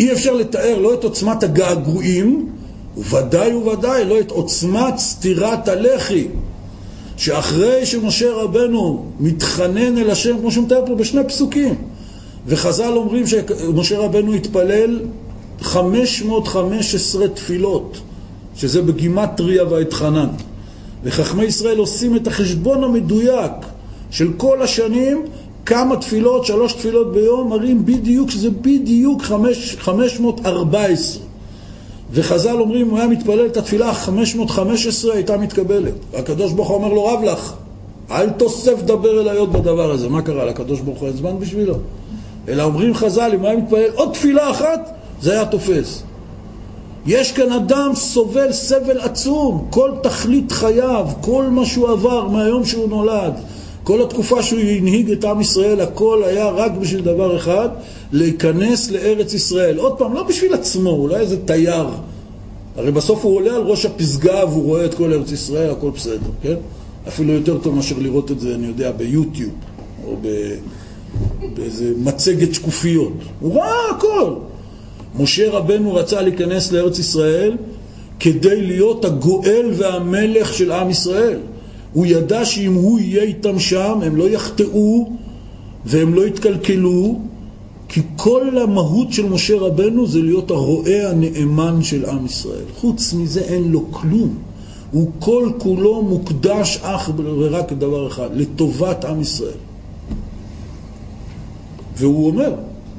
אי אפשר לתאר לא את עוצמת הגעגועים, וודאי וודאי לא את עוצמת סתירת הלחי, שאחרי שמשה רבנו מתחנן אל השם, כמו שמתאר פה בשני פסוקים, וחז"ל אומרים שמשה רבנו התפלל 515 תפילות, שזה בגימטריה והתחנן. וחכמי ישראל עושים את החשבון המדויק של כל השנים, כמה תפילות, 3 תפילות ביום, מראים בדיוק שזה בדיוק 514. וחז"ל אומרים, הוא היה מתפלל את התפילה ה-515, הייתה מתקבלת. הקדוש ברוך הוא אומר לו, רב לך, אל תוסף דבר אליי עוד בדבר הזה. מה קרה? לקדוש ברוך הוא הזמן בשבילו. אלא אומרים חז"ל, אם היה מתפלל עוד תפילה אחת, זה היה תופס. יש כאן אדם סובל סבל עצום, כל תכלית חייו, כל מה שהוא עבר מהיום שהוא נולד, כל התקופה שהוא הנהיג את עם ישראל, הכל היה רק בשביל דבר אחד, להיכנס לארץ ישראל. עוד פעם, לא בשביל עצמו, אולי איזה תייר. הרי בסוף הוא עולה על ראש הפסגה והוא רואה את כל ארץ ישראל, הכל בסדר, כן? אפילו יותר טוב מאשר לראות את זה, אני יודע, ביוטיוב, או באיזה מצגת שקופיות. הוא ראה הכל. משה רבנו רצה להיכנס לארץ ישראל כדי להיות הגואל והמלך של עם ישראל. הוא ידע שאם הוא יהיה איתם שם, הם לא יחטאו והם לא יתקלקלו, כי כל המהות של משה רבנו זה להיות הרועה הנאמן של עם ישראל. חוץ מזה אין לו כלום. הוא כל כולו מוקדש אך ורק דבר אחד, לטובת עם ישראל. והוא אומר,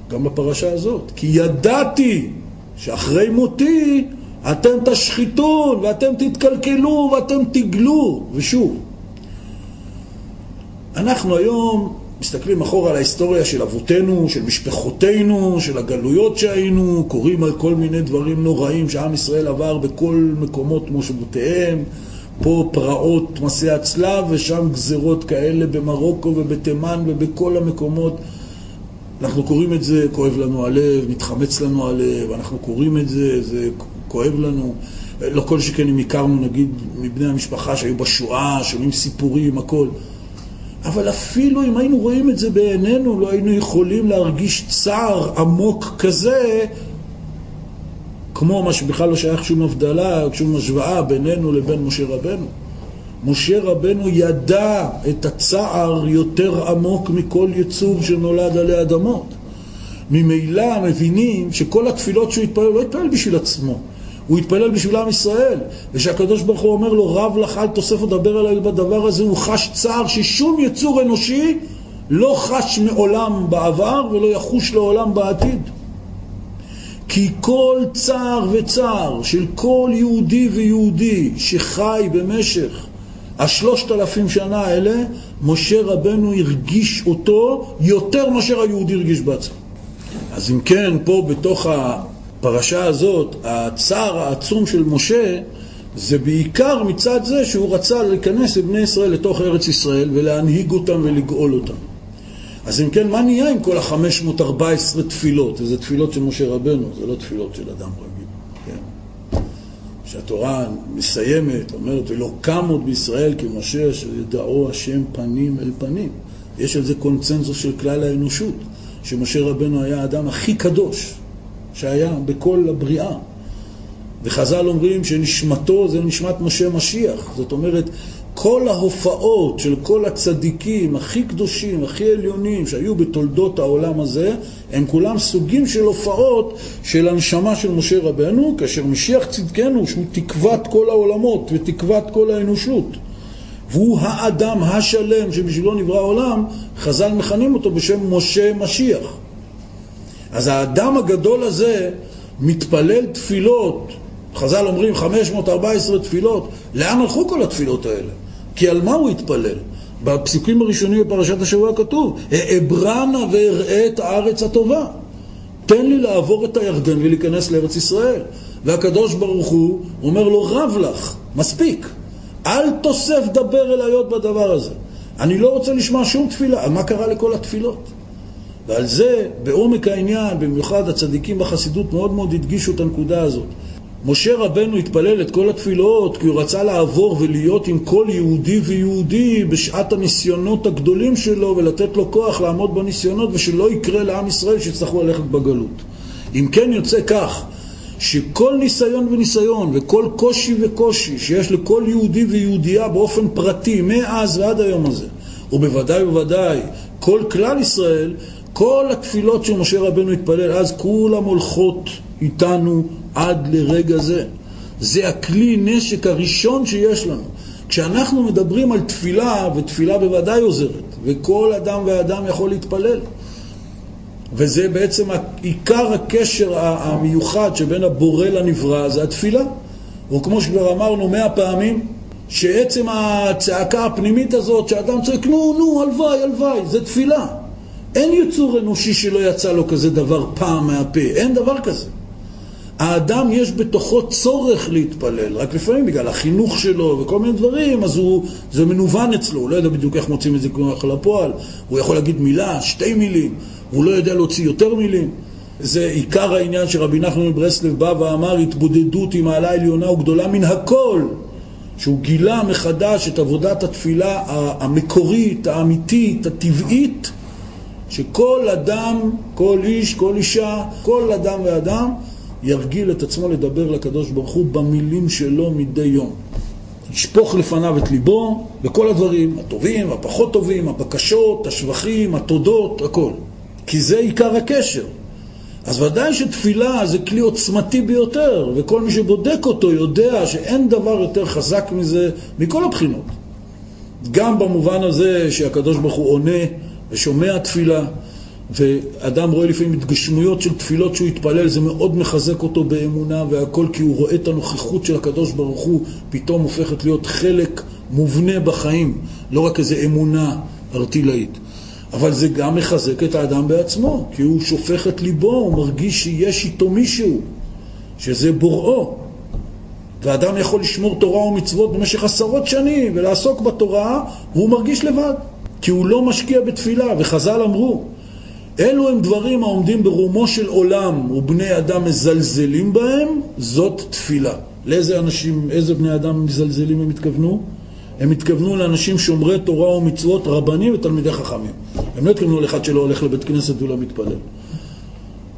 גם בפרשה הזאת, כי ידעתי שאחרי מותי אתם תשחיתון ואתם תתקלקלו ואתם תגלו. ושוב, אנחנו היום מסתכלים אחורה על ההיסטוריה של אבותינו, של משפחותינו, של הגלויות שהיינו, קוראים על כל מיני דברים נוראים שעם ישראל עבר בכל מקומות מושבותיהם, פה פרעות מסעי הצלב ושם גזרות כאלה במרוקו ובתימן ובכל המקומות. אנחנו קוראים את זה, כואב לנו הלב, מתחמץ לנו הלב, אנחנו קוראים את זה, זה כואב לנו. לא כל שכן אם הכרנו, נגיד, מבני המשפחה שהיו בשואה, שומעים סיפורים, הכל. אבל אפילו אם היינו רואים את זה בעינינו, לא היינו יכולים להרגיש צער עמוק כזה, כמו מה שבכלל לא שייך שום הבדלה, שום השוואה בינינו לבין משה רבנו. משה רבנו ידע את הצער יותר עמוק מכל יצור שנולד עלי אדמות. ממילא מבינים שכל התפילות שהוא התפלל, הוא לא התפלל בשביל עצמו. הוא התפלל בשביל עם ישראל, ושהקדוש ברוך הוא אומר לו, רב לך אל תוסף ודבר עליי בדבר הזה, הוא חש צער ששום יצור אנושי לא חש מעולם בעבר ולא יחוש לעולם בעתיד. כי כל צער וצער של כל יהודי ויהודי שחי במשך 3,000 שנה האלה, משה רבנו הרגיש אותו יותר מאשר היהודי הרגיש בעצמו. אז אם כן, פה בתוך הפרשה הזאת, הצער העצום של משה, זה בעיקר מצד זה שהוא רצה להיכנס לבני ישראל לתוך ארץ ישראל ולהנהיג אותם ולגאול אותם. אז אם כן, מה נהיה עם כל 514 תפילות? זה תפילות של משה רבנו, זה לא תפילות של אדם רגיל. כן? שהתורה מסיימת, אומרת, ולא קם עוד בישראל כמשה שידעו השם פנים אל פנים. יש על זה קונצנזוס של כלל האנושות, שמשה רבנו היה האדם הכי קדוש שהיה בכל הבריאה. וחז"ל אומרים שנשמתו זה נשמת משה משיח. זאת אומרת, כל ההופעות של כל הצדיקים הכי קדושים, הכי עליונים שהיו בתולדות העולם הזה, הם כולם סוגים של הופעות של הנשמה של משה רבנו, כאשר משיח צדקנו, שהוא תקוות כל העולמות ותקוות כל האנושות, והוא האדם השלם שבשבילו נברא העולם, חז"ל מכנים אותו בשם משה משיח. אז האדם הגדול הזה מתפלל תפילות, חז"ל אומרים 514 תפילות, לאן הלכו כל התפילות האלה? כי על מה הוא התפלל? בפסוקים הראשונים בפרשת השבוע כתוב, אברנה ואראה את הארץ הטובה, תן לי לעבור את הירדן ולהיכנס לארץ ישראל. והקדוש ברוך הוא אומר לו, רב לך, מספיק, אל תוסף דבר אליות בדבר הזה, אני לא רוצה לשמוע שום תפילה. מה קרה לכל התפילות? ועל זה בעומק העניין, במיוחד הצדיקים בחסידות מאוד מאוד הדגישו את הנקודה הזאת. משה רבנו התפלל את כל התפילות כי הוא רצה לעבור ולהיות עם כל יהודי ויהודי בשעת הניסיונות הגדולים שלו, ולתת לו כוח לעמוד בניסיונות, ושלא יקרה לעם ישראל שצטרכו ללכת בגלות. אם כן, יוצא כך שכל ניסיון וניסיון וכל קושי וקושי שיש לכל יהודי ויהודייה באופן פרטי מאז ועד היום הזה, ובוודאי ובוודאי כל כלל ישראל, כל התפילות שמשה רבנו התפלל אז, כולם הולכות איתנו עד לרגע זה. זה הכלי נשק הראשון שיש לנו. כשאנחנו מדברים על תפילה, ותפילה בוודאי עוזרת, וכל אדם ואדם יכול להתפלל, וזה בעצם עיקר הקשר המיוחד שבין הבורא לנברא, זה התפילה. וכמו שכבר אמרנו 100 פעמים, שעצם הצעקה הפנימית הזאת שאדם צועק, נו, נו, הלוואי, הלוואי, זה תפילה. אין יצור אנושי שלא יצא לו כזה דבר פעם מהפה, אין דבר כזה. האדם יש בתוכו צורך להתפלל, רק לפעמים בגלל החינוך שלו וכל מיני דברים, אז זה מנוון אצלו, הוא לא יודע בדיוק איך מוצאים את זה כוח לפועל, הוא יכול להגיד מילה, 2 מילים, הוא לא יודע להוציא יותר מילים. זה עיקר העניין שרבי נחמן מברדיטשב בא ואמר, התבודדות עם מעלה עליונה וגדולה מן הכל, שהוא גילה מחדש את עבודת התפילה המקורית, האמיתית, הטבעית, שכל אדם, כל איש, כל אישה, כל אדם ואדם ירגיל את עצמו לדבר לקדוש ברוך הוא במילים שלו מדי יום. ישפוך לפניו את ליבו וכל הדברים הטובים, הפחות טובים, הבקשות, השבחים, התודות, הכל. כי זה עיקר הקשר. אז ודאי שתפילה זה כלי עוצמתי ביותר, וכל מי שבודק אותו יודע שאין דבר יותר חזק מזה מכל הבחינות. גם במובן הזה שהקדוש ברוך הוא עונה ושומע תפילה, ואדם רואה לפעמים התגשמויות של תפילות שהוא התפלל, זה מאוד מחזק אותו באמונה והכל, כי הוא רואה את הנוכחות של הקדוש ברוך הוא פתאום הופכת להיות חלק מובנה בחיים, לא רק איזו אמונה ארטילאית. אבל זה גם מחזק את האדם בעצמו, כי הוא שופך את ליבו, הוא מרגיש שיש איתו מישהו, שזה בוראו. ואדם יכול לשמור תורה ומצוות במשך 10 שנים ולעסוק בתורה, והוא מרגיש לבד, כי הוא לא משקיע בתפילה. וחז"ל אמרו, אלו הם דברים העומדים ברומו של עולם ובני אדם מזלזלים בהם, זאת תפילה. לאיזה אנשים, איזה בני אדם מזלזלים הם התכוונו? הם התכוונו לאנשים שומרי תורה ומצוות, רבנים ותלמידי חכמים. הם לא התכוונו לאחד שלא הולך לבית כנסת ולא מתפלל.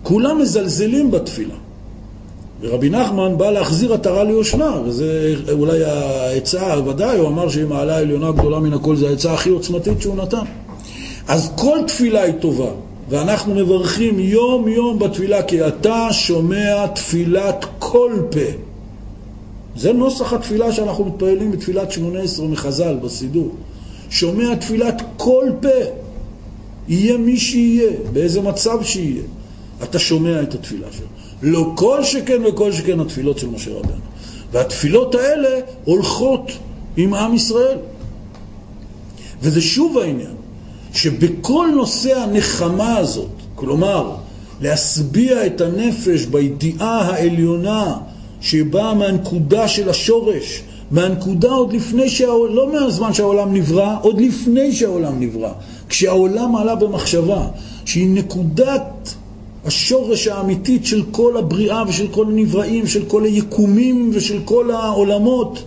כולם מזלזלים בתפילה. ורבי נחמן בא להחזיר עטרה ליושנה, וזה אולי העצה, ודאי הוא אמר שהיא מעלה עליונה גדולה מן הכל, זה העצה הכי עוצמתית שהוא נתן. אז כל תפילה היא טובה, ואנחנו מברכים יום יום בתפילה, כי אתה שומע תפילת כל פה. זה נוסח התפילה שאנחנו מתפעלים בתפילת 18 מחז"ל בסידור. שומע תפילת כל פה, יהיה מי שיהיה, באיזה מצב שיהיה. אתה שומע את התפילה שלו. לא כל שכן וכל שכן התפילות של משה רבנו. והתפילות האלה הולכות עם עם ישראל. וזה שוב העניין, שבכל נושא הנחמה הזאת, כלומר, להסביע את הנפש בידיעה העליונה, שבאה מהנקודה של השורש, מהנקודה עוד לפני שהעולם, לא מהזמן שהעולם נברא, עוד לפני שהעולם נברא, כשהעולם עלה במחשבה, שהיא נקודת השורש האמיתית של כל הבריאה ושל כל הנבראים, של כל היקומים ושל כל העולמות.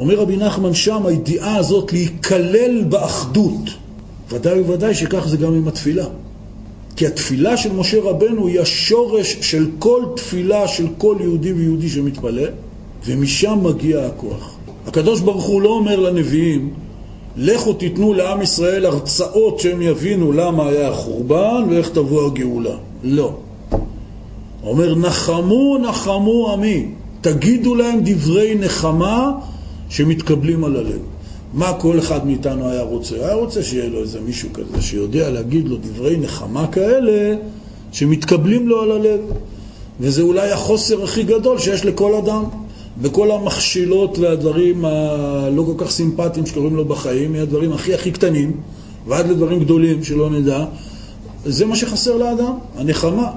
אומר רבי נחמן שם, הידיעה הזאת להיכלל באחדות. ודאי וודאי שכך זה גם עם התפילה. כי התפילה של משה רבנו היא השורש של כל תפילה של כל יהודי ויהודי שמתפלל, ומשם מגיע הכוח. הקדוש ברוך הוא לא אומר לנביאים, לכו תיתנו לעם ישראל הרצאות שהם יבינו למה היה החורבן ואיך תבוא הגאולה. לא. הוא אומר, נחמו נחמו עמי. תגידו להם דברי נחמה שמתקבלים על הלב. מה כל אחד מאיתנו היה רוצה? היה רוצה שיהיה לו איזה מישהו כזה שיודע להגיד לו דברי נחמה כאלה שמתקבלים לו על הלב. וזה אולי החוסר הכי גדול שיש לכל אדם. בכל המכשילות והדברים הלא כל כך סימפטיים שקוראים לו בחיים, מהדברים הכי הכי קטנים ועד לדברים גדולים שלא נדע, זה מה שחסר לאדם, הנחמה.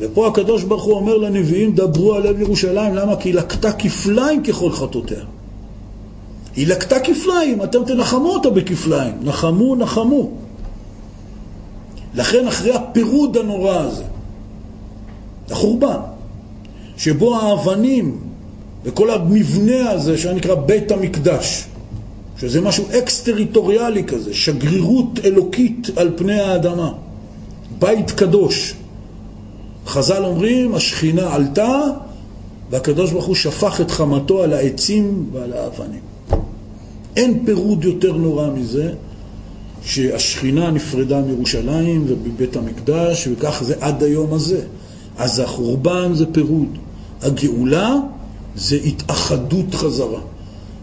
ופה הקדוש ברוך הוא אומר לנביאים, דברו על לב ירושלים. למה? כי היא לקטה כפליים ככל חטאותיה. היא לקטה כפליים, אתם תנחמו אותה בכפליים. נחמו, נחמו. לכן אחרי הפירוד הנורא הזה, החורבן, שבו האבנים וכל המבנה הזה שנקרא בית המקדש, שזה משהו אקס-טריטוריאלי כזה, שגרירות אלוקית על פני האדמה, בית קדוש. חז"ל אומרים, השכינה עלתה, והקדוש ברוך הוא שפך את חמתו על העצים ועל האבנים. אין פירוד יותר נורא מזה, שהשכינה נפרדה מירושלים ובבית המקדש, וכך זה עד היום הזה. אז החורבן זה פירוד. הגאולה זה התאחדות חזרה.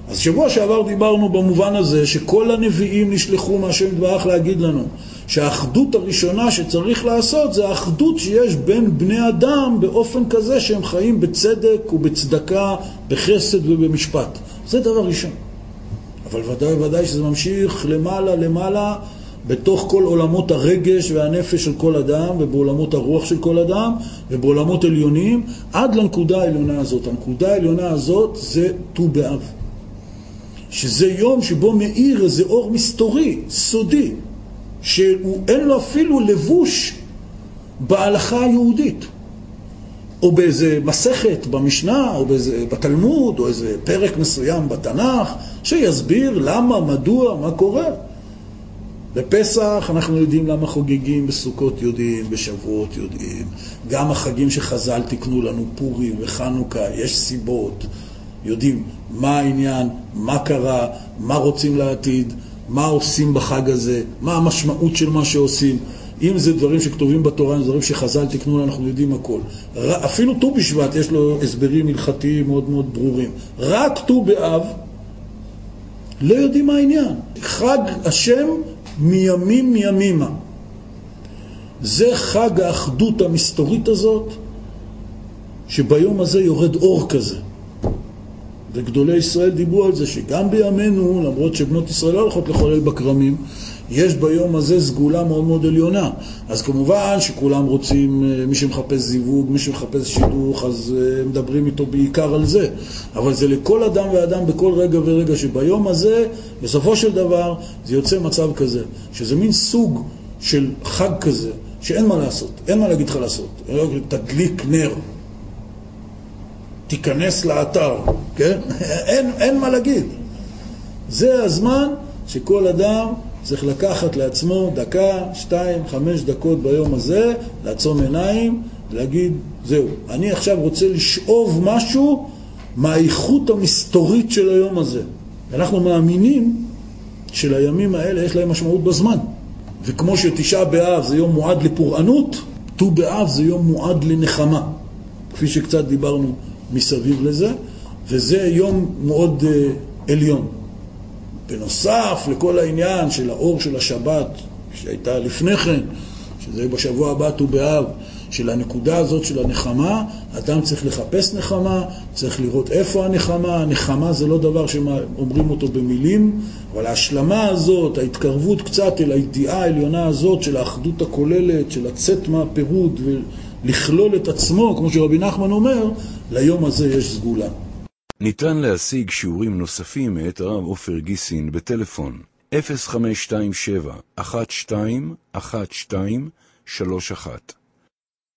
אז שבוע שעבר דיברנו במובן הזה שכל הנביאים נשלחו מהשם דברך להגיד לנו שהאחדות הראשונה שצריך לעשות זה האחדות שיש בין בני אדם באופן כזה שהם חיים בצדק ובצדקה, בחסד ובמשפט. זה דבר ראשון. אבל ודאי וודאי שזה ממשיך למעלה למעלה בתוך כל עולמות הרגש והנפש של כל אדם, ובעולמות הרוח של כל אדם, ובעולמות עליונים, עד לנקודה העליונה הזאת. הנקודה העליונה הזאת זה ט"ו באב. שזה יום שבו מאיר איזה אור מסתורי, סודי, שאין לו אפילו לבוש בהלכה היהודית. או באיזה מסכת במשנה, או באיזה בתלמוד, או איזה פרק מסוים בתנ"ך, שיסביר למה, מדוע, מה קורה. בפסח אנחנו יודעים למה חוגגים, בסוכות יודעים, בשבועות יודעים. גם החגים שחז"ל תקנו לנו, פורים וחנוכה, יש סיבות. יודעים מה העניין, מה קרה, מה רוצים לעתיד, מה עושים בחג הזה, מה המשמעות של מה שעושים. אם זה דברים שכתובים בתורה, דברים שחז"ל תקנו לנו, אנחנו יודעים הכל. אפילו ט"ו בשבט יש לו הסברים הלכתיים מאוד מאוד ברורים. רק ט"ו באב לא יודעים מה העניין. חג השם מימים מימימה. זה חג האחדות המסתורית הזאת, שביום הזה יורד אור כזה. וגדולי ישראל דיברו על זה שגם בימינו, למרות שבנות ישראל לא הולכות לחולל בקרמים, יש ביום הזה סגולה מאוד מאוד עליונה. אז כמובן שכולם רוצים, מי שמחפש זיווג, מי שמחפש שידוך, אז מדברים איתו בעיקר על זה. אבל זה לכל אדם ואדם בכל רגע ורגע, שביום הזה בסופו של דבר זה יוצא מצב כזה, שזה מין סוג של חג כזה שאין מה לעשות, אין מה להגיד לך לעשות. תדליק נר, תיכנס לאתר, כן? אין מה להגיד. זה הזמן שכל אדם צריך לקחת לעצמו דקה, 2, 5 דקות ביום הזה, לעצום עיניים, ולהגיד, זהו, אני עכשיו רוצה לשאוב משהו מהאיכות המסתורית של היום הזה. אנחנו מאמינים שלימים האלה יש להם משמעות בזמן. וכמו שתשעה באב זה יום מועד לפורענות, ט"ו באב זה יום מועד לנחמה. כפי שקצת דיברנו מסביב לזה, וזה יום מאוד עליון. בנוסף לכל העניין של האור של השבת שהייתה לפני כן, שזה בשבוע הבא ט"ו באב, של הנקודה הזאת של הנחמה, אדם צריך לחפש נחמה, צריך לראות איפה הנחמה. הנחמה זה לא דבר שאומרים אותו במילים, אבל ההשלמה הזאת, ההתקרבות קצת אל הידיעה העליונה הזאת של האחדות הכוללת, של לצאת מהפירוד ולכלול את עצמו, כמו שרבי נחמן אומר, ליום הזה יש סגולה. ניתן להשיג שיעורים נוספים מאת הרב עופר גיסין בטלפון 0527-121231